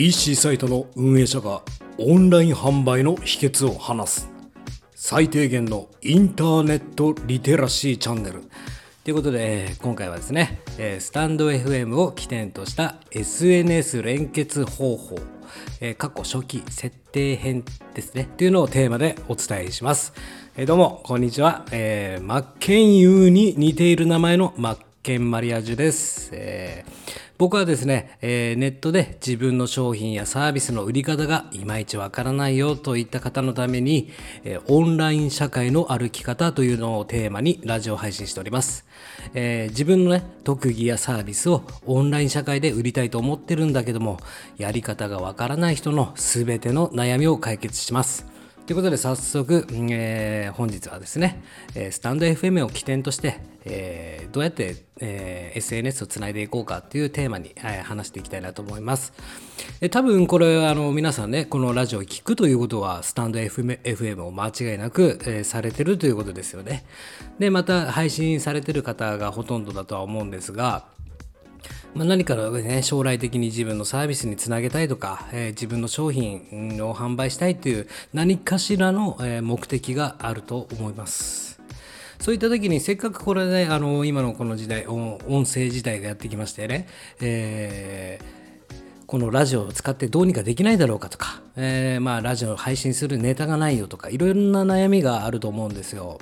EC サイトの運営者がオンライン販売の秘訣を話す最低限のインターネットリテラシーチャンネルということで、今回はですねスタンド FM を起点とした SNS 連結方法過去初期設定編ですねというのをテーマでお伝えします。どうもこんにちは、マッケンユーに似ている名前のマッケンマリアージュです。僕はですね、ネットで自分の商品やサービスの売り方がいまいちわからないよといった方のために、オンライン社会の歩き方というのをテーマにラジオ配信しております。自分のね、特技やサービスをオンライン社会で売りたいと思ってるんだけども、やり方がわからない人の全ての悩みを解決します。ということで早速、本日はですね、スタンド FM を起点として、どうやって、SNS をつないでいこうかというテーマに、話していきたいなと思います。多分これ皆さんね、このラジオを聞くということはスタンド FM を間違いなく、されてるということですよね。で、また配信されてる方がほとんどだとは思うんですが、何かのね、将来的に自分のサービスにつなげたいとか、自分の商品を販売したいという何かしらの目的があると思います。そういった時にせっかくこれね、今のこの時代、音声時代がやってきましてね、このラジオを使ってどうにかできないだろうかとか、ラジオを配信するネタがないよとか、いろんな悩みがあると思うんですよ。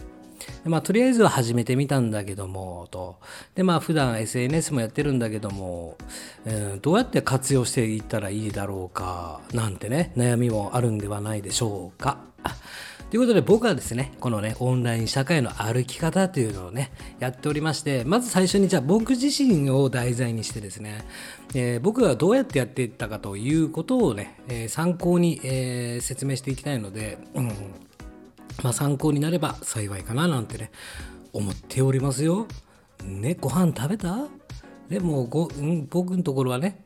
とりあえずは始めてみたんだけどもと。で、普段 SNS もやってるんだけども、どうやって活用していったらいいだろうかなんてね、悩みもあるんではないでしょうか。ということで僕はですね、このね、オンライン社会の歩き方というのをね、やっておりまして、まず最初にじゃあ僕自身を題材にしてですね、僕はどうやってやっていったかということをね、参考に、説明していきたいので、参考になれば幸いかななんてね、思っておりますよ。ね、ご飯食べた？でも僕のところはね、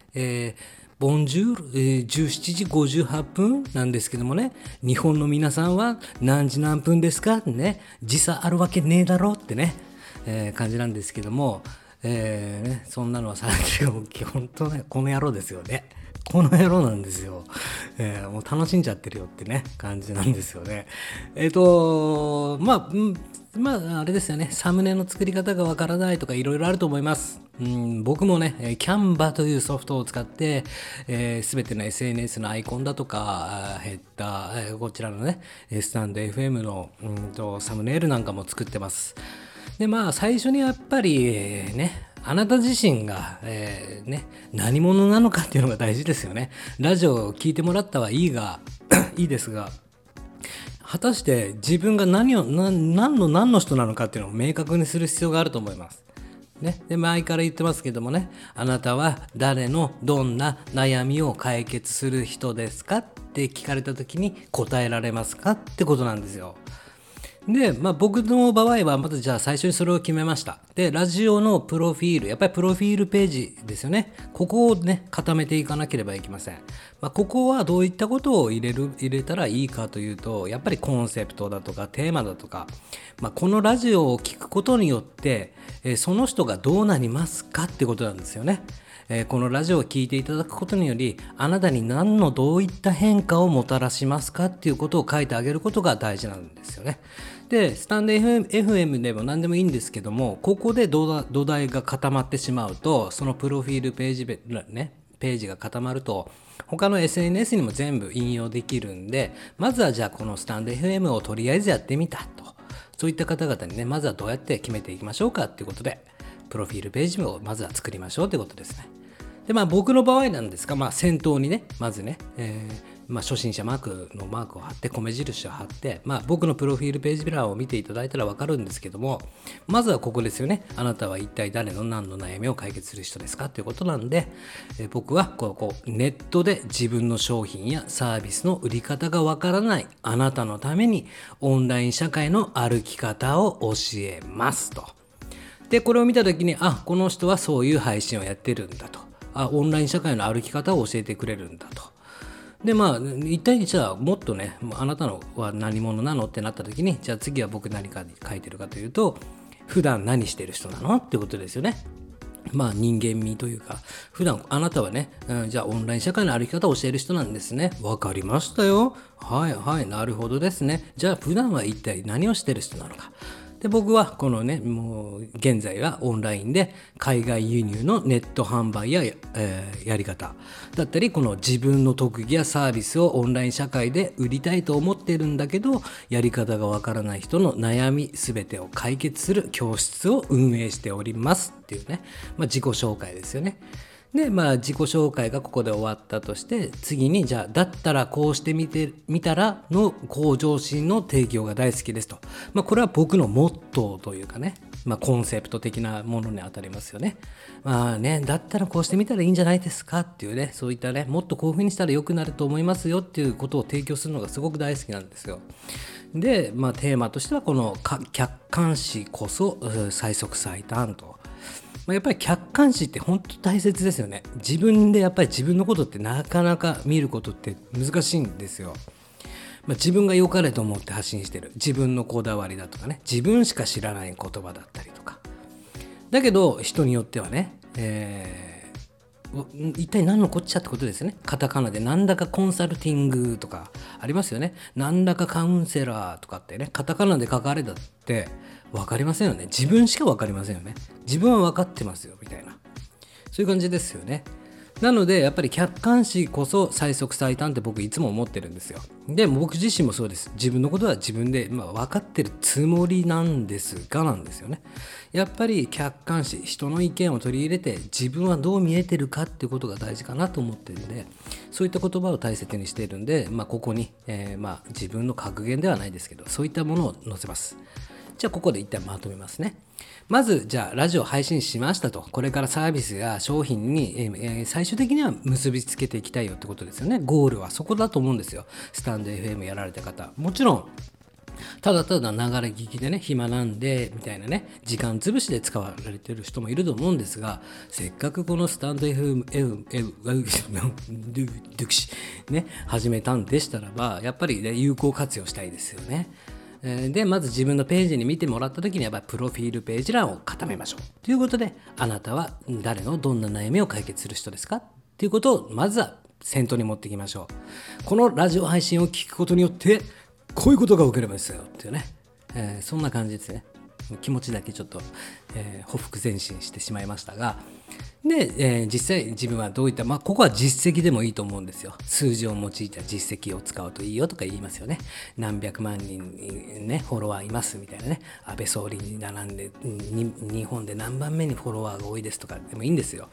ボンジュール、17時58分なんですけどもね、日本の皆さんは何時何分ですかってね、時差あるわけねえだろってね、感じなんですけども、そんなのは本当ね、この野郎ですよね。この野郎なんですよ、もう楽しんじゃってるよってね、感じなんですよね。あれですよね、サムネの作り方がわからないとかいろいろあると思います。僕もね、キャンバというソフトを使って、全ての SNS のアイコンだとかヘッダー、こちらのねスタンド FM のサムネイルなんかも作ってます。で、最初にやっぱりね、あなた自身が、何者なのかっていうのが大事ですよね。ラジオを聞いてもらったはいいがいいですが、果たして自分が何の人なのかっていうのを明確にする必要があると思います。ね、で、前から言ってますけどもね、あなたは誰のどんな悩みを解決する人ですかって聞かれた時に答えられますかってことなんですよ。で、僕の場合はまずじゃあ最初にそれを決めました。で、ラジオのプロフィール、やっぱりプロフィールページですよね。ここをね、固めていかなければいけません。ここはどういったことを入れたらいいかというと、やっぱりコンセプトだとかテーマだとか、このラジオを聞くことによって、その人がどうなりますかってことなんですよね。このラジオを聞いていただくことにより、あなたに何のどういった変化をもたらしますかっていうことを書いてあげることが大事なんですよね。で、スタンド FM でも何でもいいんですけども、ここで土台が固まってしまうと、そのプロフィールページが固まると、他の SNS にも全部引用できるんで、まずはじゃあこのスタンド FM をとりあえずやってみたと。そういった方々にね、まずはどうやって決めていきましょうかっていうことで、プロフィールページをまずは作りましょうということですね。で、僕の場合なんですが、先頭にね、まずね、初心者マークのマークを貼って、米印を貼って、僕のプロフィールページビラを見ていただいたらわかるんですけども、まずはここですよね。あなたは一体誰の何の悩みを解決する人ですかということなんで、僕はこうネットで自分の商品やサービスの売り方がわからないあなたのためにオンライン社会の歩き方を教えますと。で、これを見たときに、あ、この人はそういう配信をやってるんだと。あ、オンライン社会の歩き方を教えてくれるんだと。で、一体じゃあもっとね、あなたのは何者なのってなったときに、じゃあ次は僕何か書いてるかというと、普段何してる人なのってことですよね。まあ人間味というか、普段あなたはね、じゃあオンライン社会の歩き方を教える人なんですね。わかりましたよ。はいはい、なるほどですね。じゃあ普段は一体何をしてる人なのか。で、僕はこのね、もう現在はオンラインで海外輸入のネット販売や、やり方だったり、この自分の特技やサービスをオンライン社会で売りたいと思ってるんだけど、やり方がわからない人の悩みすべてを解決する教室を運営しておりますっていうね、まあ自己紹介ですよね。で、まあ自己紹介がここで終わったとして、次にじゃあだったらこうしてみたらの向上心の提供が大好きですと、まあこれは僕のモットーというかね、まあコンセプト的なものにあたりますよね。まあね、だったらこうしてみたらいいんじゃないですかっていうね、そういったね、もっとこういうふうにしたら良くなると思いますよっていうことを提供するのがすごく大好きなんですよ。で、まあテーマとしてはこの客観視こそ最速最短と。やっぱり客観視って本当大切ですよね。自分でやっぱり自分のことってなかなか見ることって難しいんですよ。まあ、自分が良かれと思って発信してる自分のこだわりだとかね、自分しか知らない言葉だったりとか。だけど人によってはね、一体何のこっちゃってことですよね。カタカナでなんだかコンサルティングとかありますよね。なんだかカウンセラーとかってね、カタカナで書かれたって分かりませんよね。自分しか分かりませんよね。自分は分かってますよみたいな、そういう感じですよね。なのでやっぱり客観視こそ最速最短って僕いつも思ってるんですよ。で、僕自身もそうです。自分のことは自分で、まあ、分かってるつもりなんですがなんですよね。やっぱり客観視、人の意見を取り入れて自分はどう見えてるかっていうことが大事かなと思ってるんで、そういった言葉を大切にしているんで、まあ、ここに、まあ自分の格言ではないですけど、そういったものを載せます。じゃあここで一旦まとめますね。まずじゃあラジオ配信しましたと、これからサービスや商品に、最終的には結びつけていきたいよってことですよね。ゴールはそこだと思うんですよ。スタンド FM やられた方、もちろんただただ流れ聞きでね、暇なんでみたいなね、時間つぶしで使われてる人もいると思うんですが、せっかくこのスタンド FM ね始めたんでしたらば、やっぱりね有効活用したいですよね。で、まず自分のページに見てもらった時にはプロフィールページ欄を固めましょうということで、あなたは誰のどんな悩みを解決する人ですかということをまずは先頭に持っていきましょう。このラジオ配信を聞くことによってこういうことが起きればいいですよっていうね、そんな感じですね。気持ちだけちょっと、ほふく前進してしまいましたが、で、実際自分はどういった、まあ、ここは実績でもいいと思うんですよ。数字を用いた実績を使うといいよとか言いますよね。何百万人に、ね、フォロワーいますみたいなね、安倍総理に並んで日本で何番目にフォロワーが多いですとかでもいいんですよ。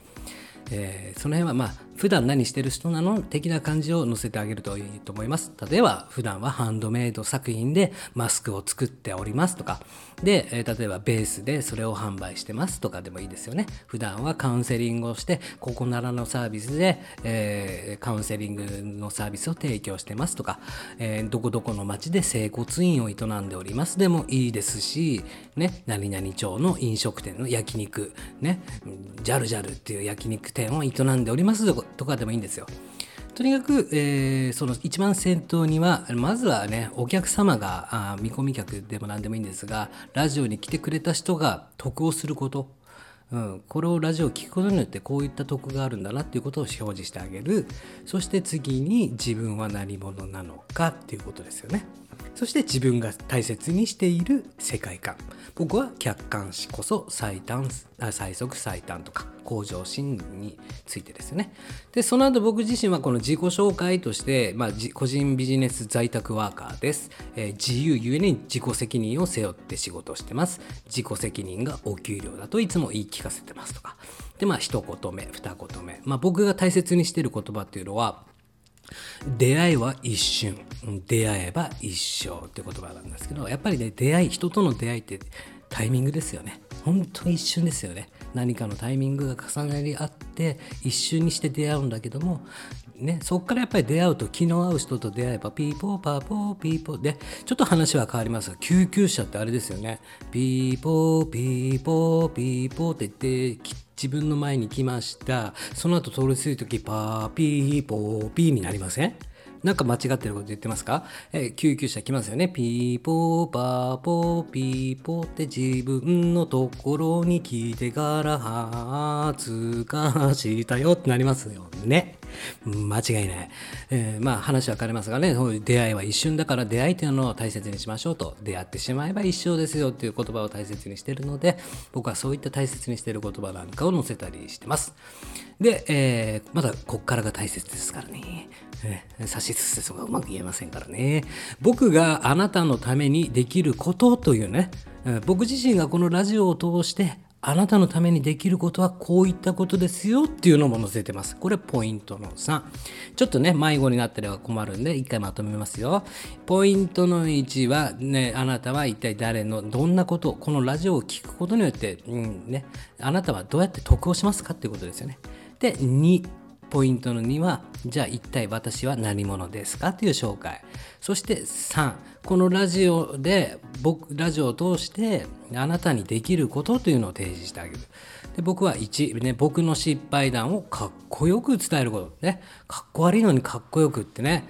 その辺はまあ普段何してる人なの的な感じを載せてあげるといいと思います。例えば普段はハンドメイド作品でマスクを作っておりますとかで、例えばベースでそれを販売してますとかでもいいですよね。普段はカウンセリングをしてここならのサービスで、カウンセリングのサービスを提供してますとか、どこどこの町で整骨院を営んでおりますでもいいですしね、何々町の飲食店の焼肉ね、ジャルジャルっていう焼肉店を営んでおりますとかでもいいんですよ。とにかく、その一番先頭にはまずはね、お客様が見込み客でも何でもいいんですが、ラジオに来てくれた人が得をすること、これをラジオを聞くことによってこういった得があるんだなっていうことを表示してあげる。そして次に自分は何者なのかっていうことですよね。そして自分が大切にしている世界観、ここは客観視こそ最速最短とか向上心についてですよね。で、その後僕自身はこの自己紹介として、まあ、個人ビジネス在宅ワーカーです、自由ゆえに自己責任を背負って仕事をしてます。自己責任がお給料だといつも言い聞かせてますとかで、まあ一言目二言目、まあ、僕が大切にしている言葉っていうのは、出会いは一瞬、出会えば一生って言葉なんですけど、やっぱりね、人との出会いってタイミングですよね。本当に一瞬ですよね。何かのタイミングが重なり合って一瞬にして出会うんだけども、ね、そこからやっぱり出会うと、気の合う人と出会えばピーポーパーポーピーポーで、ちょっと話は変わりますが、救急車ってあれですよね。ピーポーピーポーピーポーって言って自分の前に来ました。その後通り過ぎるときパーピーポーピーになりません？なんか間違ってること言ってますか？救急車来ますよね。ピーポーパーポーピーポーって自分のところに来てから恥ずかしたよってなりますよね。間違いない。まあ話は変わりますがね、出会いは一瞬だから出会いというのを大切にしましょうと。出会ってしまえば一生ですよっていう言葉を大切にしているので、僕はそういった大切にしている言葉なんかを載せたりしてます。で、まだこっからが大切ですからね。差し進めそうがうまく言えませんからね。僕があなたのためにできることというね、僕自身がこのラジオを通してあなたのためにできることはこういったことですよっていうのも載せてます。これポイントの3。ちょっとね、迷子になってれば困るんで一回まとめますよ。ポイントの1はね、あなたは一体誰のどんなことをこのラジオを聞くことによって、あなたはどうやって得をしますかっていうことですよね。で、2、ポイントの2は、じゃあ一体私は何者ですかという紹介。そして3、このラジオでラジオを通してあなたにできることというのを提示してあげる。で、僕は1、僕の失敗談をかっこよく伝えることね。かっこ悪いのにかっこよくってね、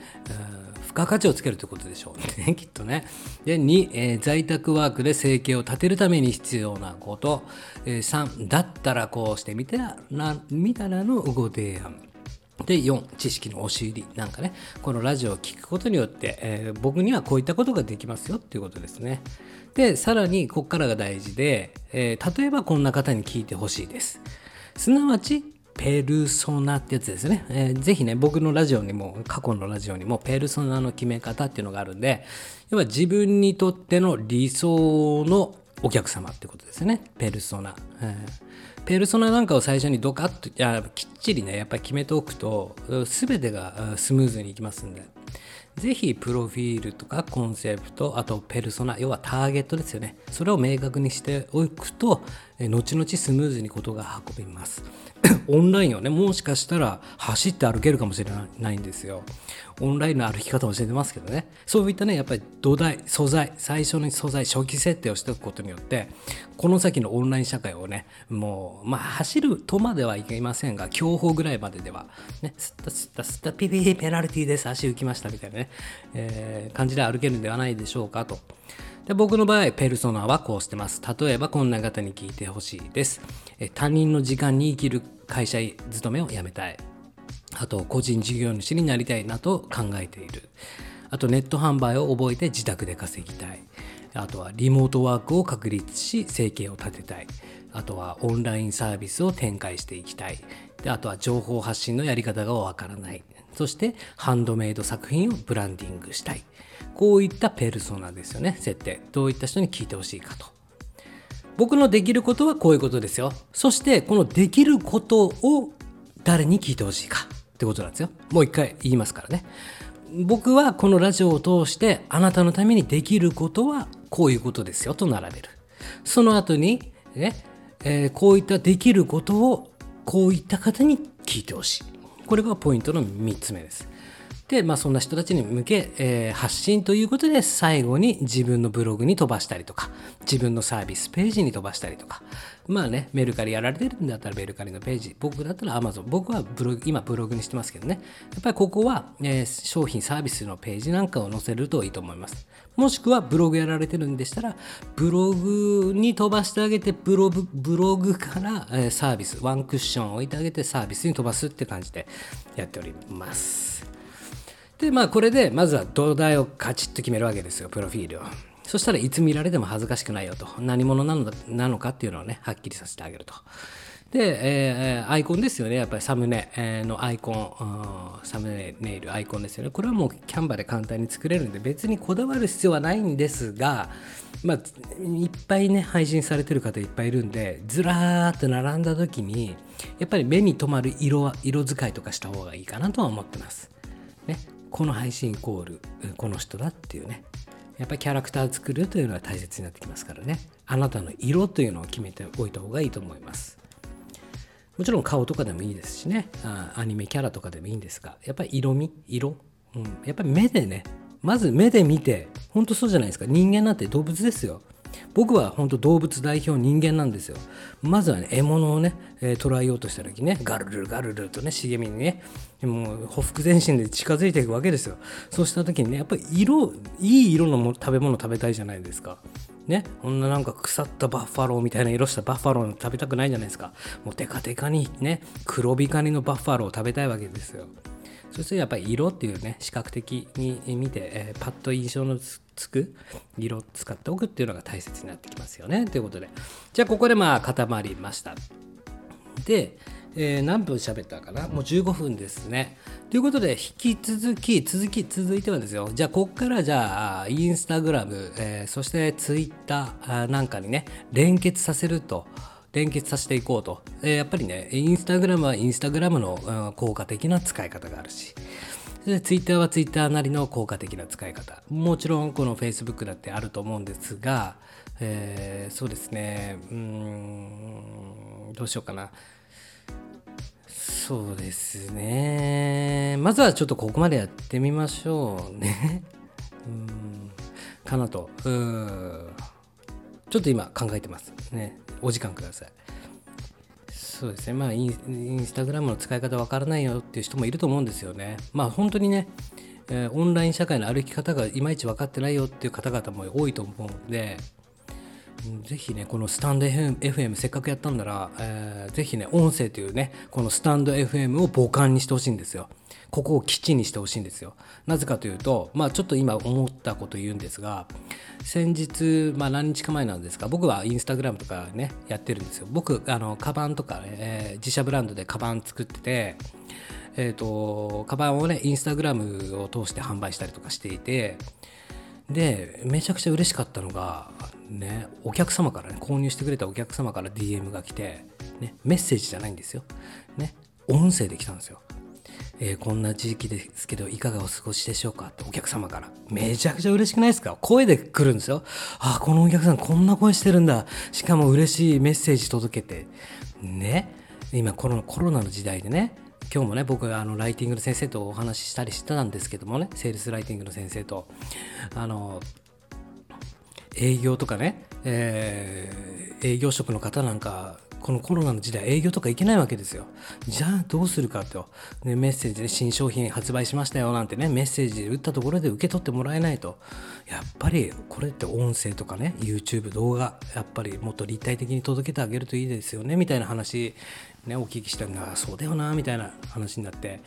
付加価値をつけるということでしょうねきっとね。で、2、在宅ワークで生計を立てるために必要なこと、3、だったらこうしてみたらみたらのご提案で、4、知識の押し入りなんかね、このラジオを聞くことによって、僕にはこういったことができますよっていうことですね。で、さらにここからが大事で、例えばこんな方に聞いてほしいです。すなわちペルソナってやつですね。ぜひね、僕のラジオにも過去のラジオにもペルソナの決め方っていうのがあるんで、要は自分にとっての理想のお客様ってことですね。ペルソナ、ペルソナなんかを最初にドカッときっちりね、やっぱり決めておくと全てがスムーズにいきますんで、ぜひプロフィールとかコンセプト、あとペルソナ、要はターゲットですよね。それを明確にしておくと後々スムーズにことが運びますオンラインをね、もしかしたら走って歩けるかもしれないんですよ。オンラインの歩き方を教えてますけどね、そういったね、やっぱり土台、素材、最初の素材、初期設定をしておくことによって、この先のオンライン社会をね、もうまあ走るとまではいけませんが、競歩ぐらいまでではね、スッタスッタスッタピピペナルティです、足浮きましたみたいなね、感じで歩けるんではないでしょうかと。で、僕の場合ペルソナはこうしてます。例えばこんな方に聞いてほしいです。他人の時間に生きる会社勤めをやめたい。あと個人事業主になりたいなと考えている。あとネット販売を覚えて自宅で稼ぎたい。あとはリモートワークを確立し生計を立てたい。あとはオンラインサービスを展開していきたい。で、あとは情報発信のやり方がわからない。そしてハンドメイド作品をブランディングしたい。こういったペルソナですよね、設定。どういった人に聞いてほしいかと。僕のできることはこういうことですよ。そしてこのできることを誰に聞いてほしいかってことなんですよ。もう一回言いますからね。僕はこのラジオを通してあなたのためにできることはこういうことですよと並べる。その後にね、こういったできることをこういった方に聞いてほしい。これがポイントの3つ目です。で、まあそんな人たちに向け、発信ということで、最後に自分のブログに飛ばしたりとか、自分のサービスページに飛ばしたりとか、まあね、メルカリやられてるんだったらメルカリのページ、僕だったら Amazon、僕は今ブログにしてますけどね、やっぱりここは、商品サービスのページなんかを載せるといいと思います。もしくはブログやられてるんでしたら、ブログに飛ばしてあげて、ブログから、サービス、ワンクッション置いてあげてサービスに飛ばすって感じでやっております。で、まあこれでまずは土台をカチッと決めるわけですよ、プロフィールを。そしたらいつ見られても恥ずかしくないよと、何者なのかっていうのをね、はっきりさせてあげると。で、アイコンですよね。やっぱりサムネのアイコン、サムネイルアイコンですよね。これはもうキャンバで簡単に作れるんで、別にこだわる必要はないんですが、まあいっぱいね、配信されてる方いっぱいいるんで、ずらーっと並んだ時にやっぱり目に留まる色使いとかした方がいいかなとは思ってますね。この配信イコールこの人だっていうね、やっぱりキャラクター作るというのは大切になってきますからね、あなたの色というのを決めておいた方がいいと思います。もちろん顔とかでもいいですしね、アニメキャラとかでもいいんですが、やっぱり色、やっぱり目でね、まず目で見て、本当そうじゃないですか。人間なんて動物ですよ。僕は本当動物代表人間なんですよ。まずはね獲物をね、捉えようとした時ねガルルとね茂みにねもうほふく前進で近づいていくわけですよ。そうした時にねやっぱりいい色の食べ物食べたいじゃないですかね、こんななんか腐ったバッファローみたいな色したバッファロー食べたくないじゃないですか。もうテカテカにね黒光りのバッファローを食べたいわけですよ。そしてやっぱり色っていうね視覚的に見て、パッと印象のつく色を使っておくっていうのが大切になってきますよねということで、じゃあここでまあ固まりました。で、何分喋ったかな、もう15分ですねということで、引き続き続いてはですよ、じゃあここからじゃあインスタグラム、そしてツイッターなんかにね連結させていこうと、やっぱりねインスタグラムはインスタグラムの、効果的な使い方があるし、でツイッターはツイッターなりの効果的な使い方、もちろんこのフェイスブックだってあると思うんですが、そうですね、どうしようかな。そうですね、まずはちょっとここまでやってみましょうねかなとちょっと今考えてますね。お時間ください。そうですね、まあインスタグラムの使い方わからないよっていう人もいると思うんですよね。まあ本当にね、オンライン社会の歩き方がいまいち分かってないよっていう方々も多いと思うので、ぜひねこのスタンド FM せっかくやったんなら、ぜひね音声というねこのスタンド FM を母艦にしてほしいんですよ。ここを基地にしてほしいんですよ。なぜかというと、まあちょっと今思ったこと言うんですが、先日まあ何日か前なんですが、僕はインスタグラムとかねやってるんですよ。僕カバンとか、自社ブランドでカバン作ってて、カバンをねインスタグラムを通して販売したりとかしていて、でめちゃくちゃ嬉しかったのがね、お客様からね、購入してくれたお客様から DM が来て、ね、メッセージじゃないんですよ、ね、音声で来たんですよ。こんな時期ですけどいかがお過ごしでしょうかとお客様から。めちゃくちゃ嬉しくないですか。声で来るんですよ。あ、このお客さんこんな声してるんだ、しかも嬉しいメッセージ届けてね。今このコロナの時代でね、今日もね僕ライティングの先生とお話ししたりしてたんですけどもね、セールスライティングの先生と営業とかね、営業職の方なんかこのコロナの時代営業とか行けないわけですよ。じゃあどうするかと、ね、メッセージで新商品発売しましたよなんてねメッセージで打ったところで受け取ってもらえないと、やっぱりこれって音声とかね YouTube 動画やっぱりもっと立体的に届けてあげるといいですよねみたいな話ねお聞きしたんだ。そうだよなみたいな話になって、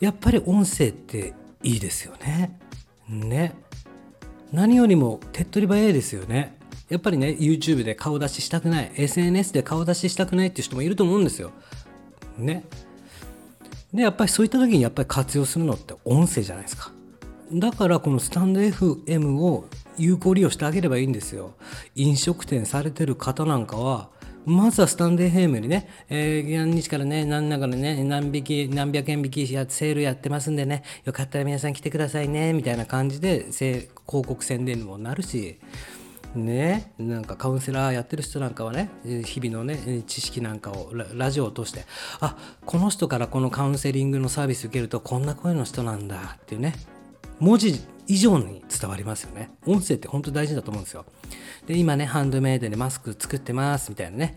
やっぱり音声っていいですよね。ね、何よりも手っ取り早いですよね。やっぱりね YouTube で顔出ししたくない、 SNS で顔出ししたくないっていう人もいると思うんですよね。でやっぱりそういった時にやっぱり活用するのって音声じゃないですか。だからこのスタンド FM を有効利用してあげればいいんですよ。飲食店されてる方なんかはまずはスタンド FM にね、何日からね、何らかのね、何百円引きセールやってますんでね、よかったら皆さん来てくださいね、みたいな感じで、広告宣伝にもなるし、ね、なんかカウンセラーやってる人なんかはね、日々のね、知識なんかをラジオを通して、あ、この人からこのカウンセリングのサービス受けるとこんな声の人なんだっていうね、文字以上に伝わりますよね。音声って本当大事だと思うんですよ。で今ねハンドメイドでマスク作ってますみたいなね、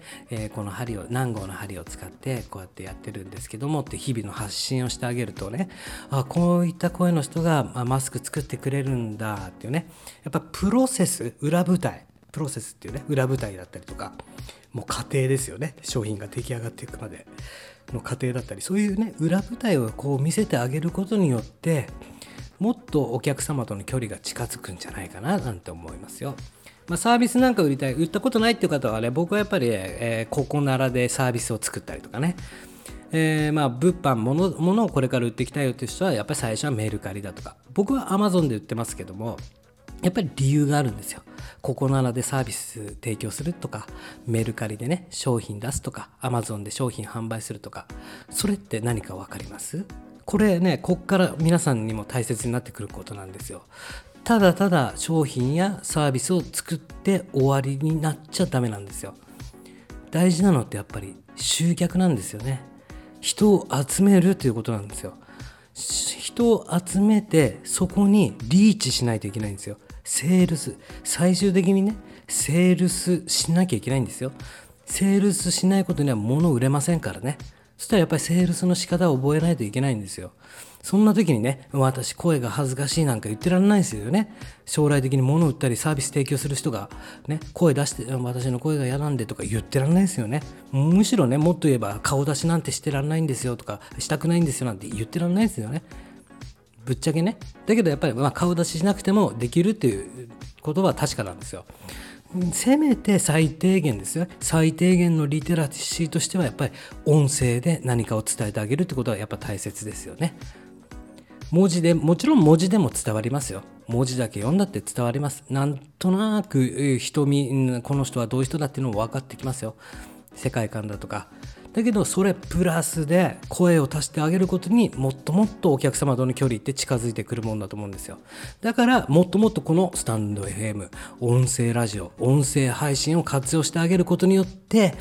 この針を何号の針を使ってこうやってやってるんですけどもって日々の発信をしてあげるとね、あ、こういった声の人がマスク作ってくれるんだっていうね、やっぱプロセスっていうね裏舞台だったりとか、もう過程ですよね、商品が出来上がっていくまでの過程だったり、そういうね裏舞台をこう見せてあげることによってもっとお客様との距離が近づくんじゃないかななんて思いますよ。まあ、サービスなんか売ったことないっていう方はね、僕はやっぱり、ここならでサービスを作ったりとかね、まあ物販物をこれから売っていきたいよっていう人はやっぱり最初はメルカリだとか、僕は Amazon で売ってますけども、やっぱり理由があるんですよ。ここならでサービス提供するとか、メルカリでね商品出すとか、 Amazon で商品販売するとか、それって何か分かります？これね、こっから皆さんにも大切になってくることなんですよ。ただただ商品やサービスを作って終わりになっちゃダメなんですよ。大事なのってやっぱり集客なんですよね。人を集めるということなんですよ。人を集めてそこにリーチしないといけないんですよ。セールス、最終的にねセールスしなきゃいけないんですよ。セールスしないことには物売れませんからね。そしたらやっぱりセールスの仕方を覚えないといけないんですよ。そんな時にね、私声が恥ずかしいなんか言ってられないですよね。将来的に物を売ったりサービス提供する人がね、声出して私の声が嫌なんでとか言ってられないですよね。むしろね、もっと言えば顔出しなんてしてられないんですよとかしたくないんですよなんて言ってられないですよね。ぶっちゃけね。だけどやっぱり顔出ししなくてもできるっていうことは確かなんですよ。せめて最低限ですよ。最低限のリテラシーとしてはやっぱり音声で何かを伝えてあげるってことはやっぱ大切ですよね。文字でもちろん文字でも伝わりますよ。文字だけ読んだって伝わります。なんとなくこの人はどういう人だっていうのも分かってきますよ。世界観だとか。だけどそれプラスで声を足してあげることにもっともっとお客様との距離って近づいてくるもんだと思うんですよ。だからもっともっとこのスタンド FM、 音声ラジオ、音声配信を活用してあげることによって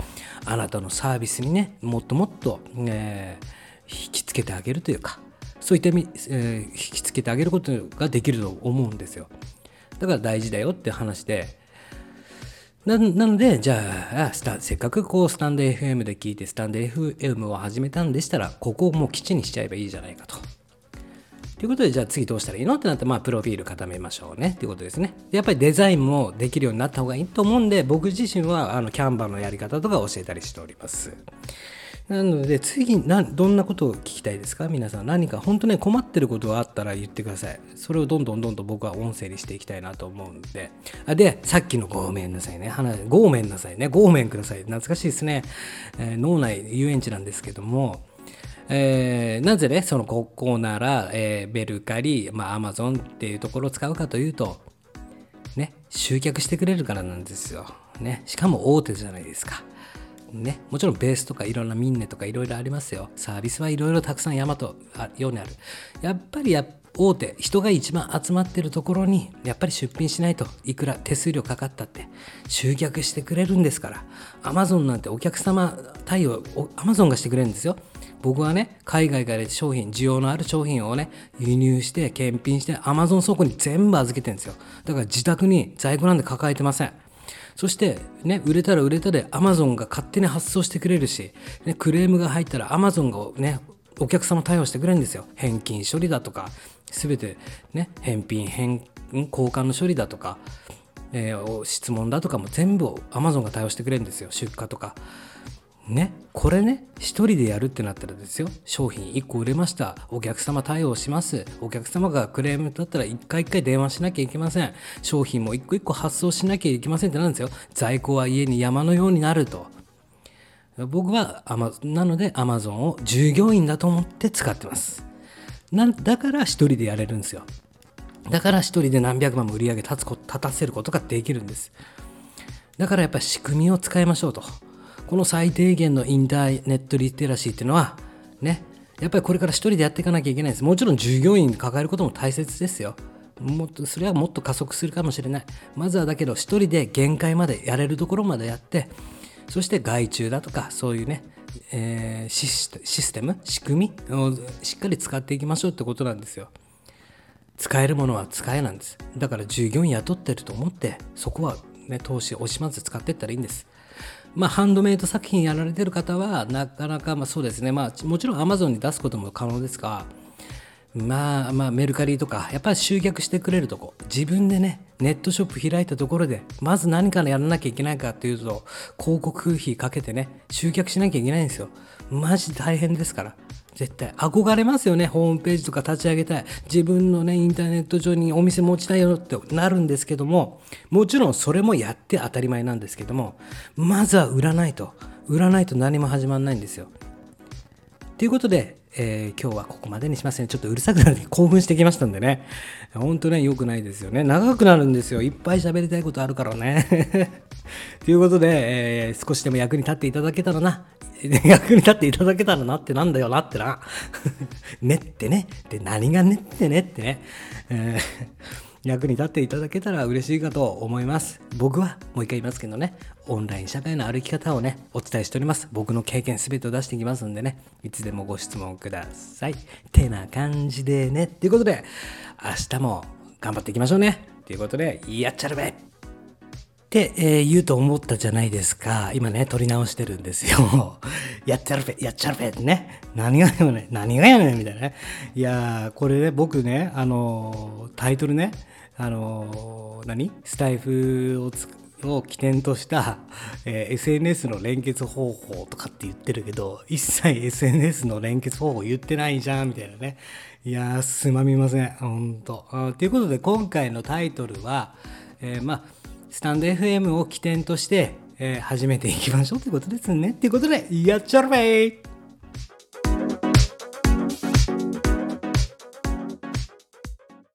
あなたのサービスにね、もっともっと、引きつけてあげるというか、そういった意味、引きつけてあげることができると思うんですよ。だから大事だよって話で、なのでじゃあせっかくこうスタンド FM で聞いてスタンド FM を始めたんでしたら、ここをもう基地にしちゃえばいいじゃないかと。ということで、じゃあ次どうしたらいいのってなって、プロフィール固めましょうねっていうことですね。でやっぱりデザインもできるようになった方がいいと思うんで、僕自身はキャンバーのやり方とか教えたりしております。なので次どんなことを聞きたいですか？皆さん何か本当ね、困ってることがあったら言ってください。それをどんどん僕は音声にしていきたいなと思うんで。で、さっきのごめんください。懐かしいですね。脳内遊園地なんですけども、なぜね、そのここなら、メルカリ、アマゾンっていうところを使うかというと、ね、集客してくれるからなんですよ。ね、しかも大手じゃないですか。ね、もちろんベースとかいろんなミンネとかいろいろありますよ。サービスはいろいろたくさん山とようにある。やっぱり大手、人が一番集まってるところにやっぱり出品しないと、いくら手数料かかったって集客してくれるんですから。 Amazon なんてお客様対応 Amazon がしてくれるんですよ。僕はね、海外から需要のある商品をね、輸入して検品して Amazon 倉庫に全部預けてるんですよ。だから自宅に在庫なんて抱えてません。そして、ね、売れたで Amazon が勝手に発送してくれるし、ね、クレームが入ったら Amazon が、ね、お客様対応してくれるんですよ。返金処理だとか、すべて、ね、交換の処理だとか、質問だとかも全部を Amazon が対応してくれるんですよ。出荷とか。ね、これね、一人でやるってなったらですよ、商品1個売れました、お客様対応します、お客様がクレームだったら一回一回電話しなきゃいけません、商品も一個一個発送しなきゃいけませんってなるんですよ。在庫は家に山のようになると。僕はなので Amazon を従業員だと思って使ってます。だから一人でやれるんですよ。だから一人で何百万も売り上げ立たせることができるんです。だからやっぱり仕組みを使いましょうと。この最低限のインターネットリテラシーっていうのはね、やっぱりこれから一人でやっていかなきゃいけないです。もちろん従業員抱えることも大切ですよ。それはもっと加速するかもしれない。まずはだけど一人で限界までやれるところまでやって、そして外注だとかそういうね、システム、仕組みをしっかり使っていきましょうってことなんですよ。使えるものは使えなんです。だから従業員雇ってると思って、そこはね、投資惜しまず使っていったらいいんです。ハンドメイド作品やられてる方はなかなか、そうですね、もちろん Amazon に出すことも可能ですが、メルカリとかやっぱり集客してくれるとこ、自分でね、ネットショップ開いたところでまず何からやらなきゃいけないかっていうと、広告費かけてね、集客しなきゃいけないんですよ。マジ大変ですから。絶対憧れますよね。ホームページとか立ち上げたい、自分のね、インターネット上にお店持ちたいよってなるんですけども、もちろんそれもやって当たり前なんですけども、まずは売らないと何も始まんないんですよ。ということで、今日はここまでにしますね。ちょっとうるさくなって興奮してきましたんでね、本当ね、良くないですよね。長くなるんですよ。いっぱい喋りたいことあるからねということで、少しでも役に立っていただけたらな役に立っていただけたらなってなんだよなってなねってねで何がねってねってね、役に立っていただけたら嬉しいかと思います。僕はもう一回言いますけどね、オンライン社会の歩き方をね、お伝えしております。僕の経験すべてを出していきますんでね、いつでもご質問くださいってな感じでね。ということで、明日も頑張っていきましょうね。ということで、やっちゃるべ。って、言うと思ったじゃないですか。今ね、撮り直してるんですよ。やっちゃるべってね。何がやねんみたいなね。いやー、これね、僕ね、タイトルね、スタイフを起点とした、SNS の連結方法とかって言ってるけど、一切 SNS の連結方法言ってないじゃんみたいなね。いやー、すまみません、ほんと。ということで、今回のタイトルは、スタンド FM を起点として、始めていきましょうということですね。ということで、やっちゃるべー。